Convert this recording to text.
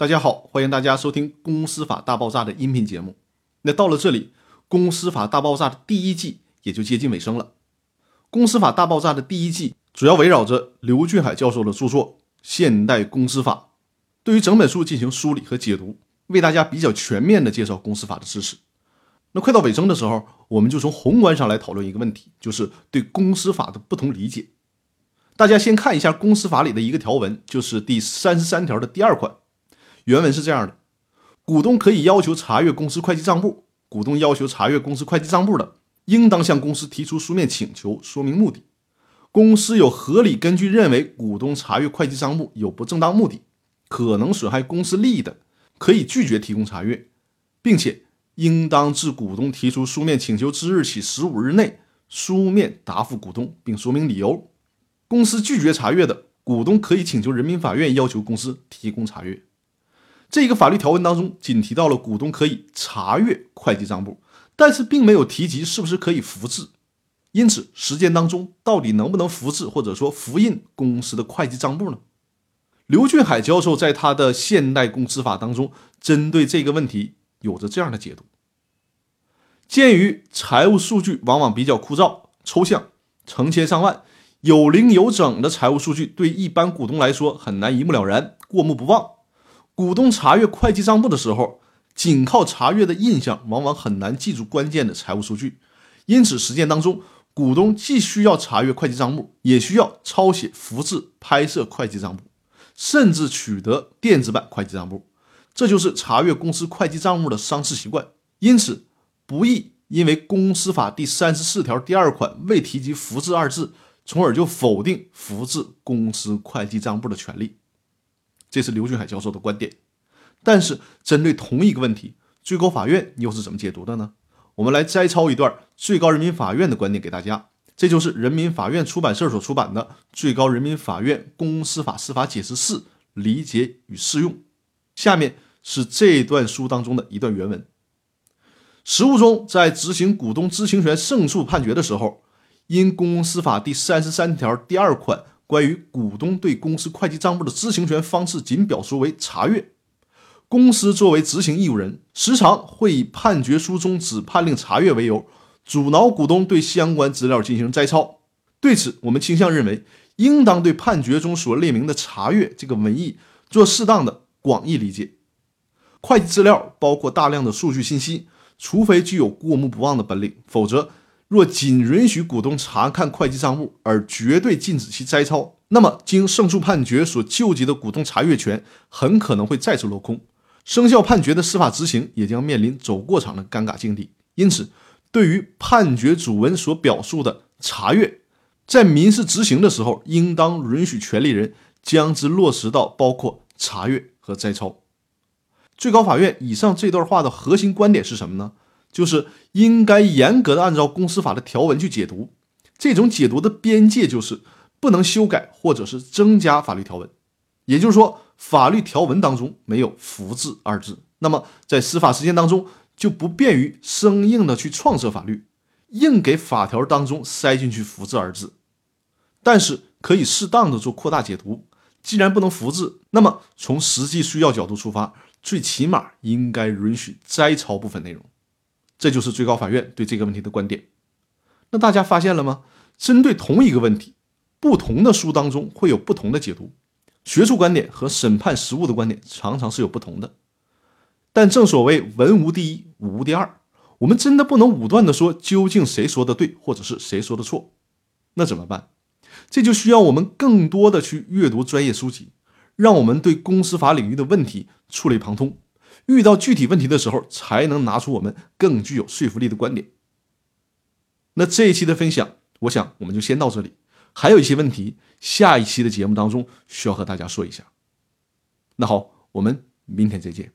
大家好，欢迎大家收听《公司法大爆炸》的音频节目。那到了这里，《公司法大爆炸》的第一季也就接近尾声了。《公司法大爆炸》的第一季主要围绕着刘俊海教授的著作《现代公司法》，对于整本书进行梳理和解读，为大家比较全面的介绍公司法的知识。那快到尾声的时候，我们就从宏观上来讨论一个问题，就是对公司法的不同理解。大家先看一下公司法里的一个条文，就是第33条的第2款。原文是这样的：股东可以要求查阅公司会计账簿，股东要求查阅公司会计账簿的，应当向公司提出书面请求，说明目的。公司有合理根据认为股东查阅会计账簿有不正当目的，可能损害公司利益的，可以拒绝提供查阅，并且应当自股东提出书面请求之日起15日内书面答复股东并说明理由。公司拒绝查阅的，股东可以请求人民法院要求公司提供查阅。这个法律条文当中仅提到了股东可以查阅会计账簿，但是并没有提及是不是可以复制，因此实践当中到底能不能复制或者说复印公司的会计账簿呢？刘俊海教授在他的《现代公司法》当中针对这个问题有着这样的解读：鉴于财务数据往往比较枯燥抽象，成千上万有零有整的财务数据对一般股东来说很难一目了然过目不忘，股东查阅会计账簿的时候，仅靠查阅的印象往往很难记住关键的财务数据，因此实践当中股东既需要查阅会计账簿，也需要抄写复制拍摄会计账簿，甚至取得电子版会计账簿，这就是查阅公司会计账目的商事习惯。因此不宜因为公司法第34条第2款未提及复制二字，从而就否定复制公司会计账簿的权利。这是刘俊海教授的观点。但是针对同一个问题，最高法院又是怎么解读的呢？我们来摘抄一段最高人民法院的观点给大家，这就是人民法院出版社所出版的《最高人民法院公司法司法解释4：理解与适用》。下面是这段书当中的一段原文：实务中，在执行股东知情权胜诉判决的时候，因公司法第33条第2款关于股东对公司会计账簿的知情权方式仅表述为查阅，公司作为执行义务人，时常会以判决书中只判令查阅为由，阻挠股东对相关资料进行摘抄。对此，我们倾向认为，应当对判决中所列明的查阅这个文义做适当的广义理解。会计资料包括大量的数据信息，除非具有过目不忘的本领，否则若仅允许股东查看会计账目而绝对禁止其摘抄，那么经胜诉判决所救济的股东查阅权很可能会再次落空，生效判决的司法执行也将面临走过场的尴尬境地。因此，对于判决主文所表述的查阅，在民事执行的时候，应当允许权利人将之落实到包括查阅和摘抄。最高法院以上这段话的核心观点是什么呢？就是应该严格的按照公司法的条文去解读，这种解读的边界就是不能修改或者是增加法律条文。也就是说，法律条文当中没有复制二字，那么在司法实践当中就不便于生硬的去创设法律，硬给法条当中塞进去复制二字，但是可以适当的做扩大解读。既然不能复制，那么从实际需要角度出发，最起码应该允许摘抄部分内容。这就是最高法院对这个问题的观点。那大家发现了吗？针对同一个问题，不同的书当中会有不同的解读，学术观点和审判实务的观点常常是有不同的。但正所谓文无第一，武无第二，我们真的不能武断的说究竟谁说的对或者是谁说的错。那怎么办？这就需要我们更多的去阅读专业书籍，让我们对公司法领域的问题触类旁通，遇到具体问题的时候才能拿出我们更具有说服力的观点。那这一期的分享，我想我们就先到这里，还有一些问题下一期的节目当中需要和大家说一下。那好，我们明天再见。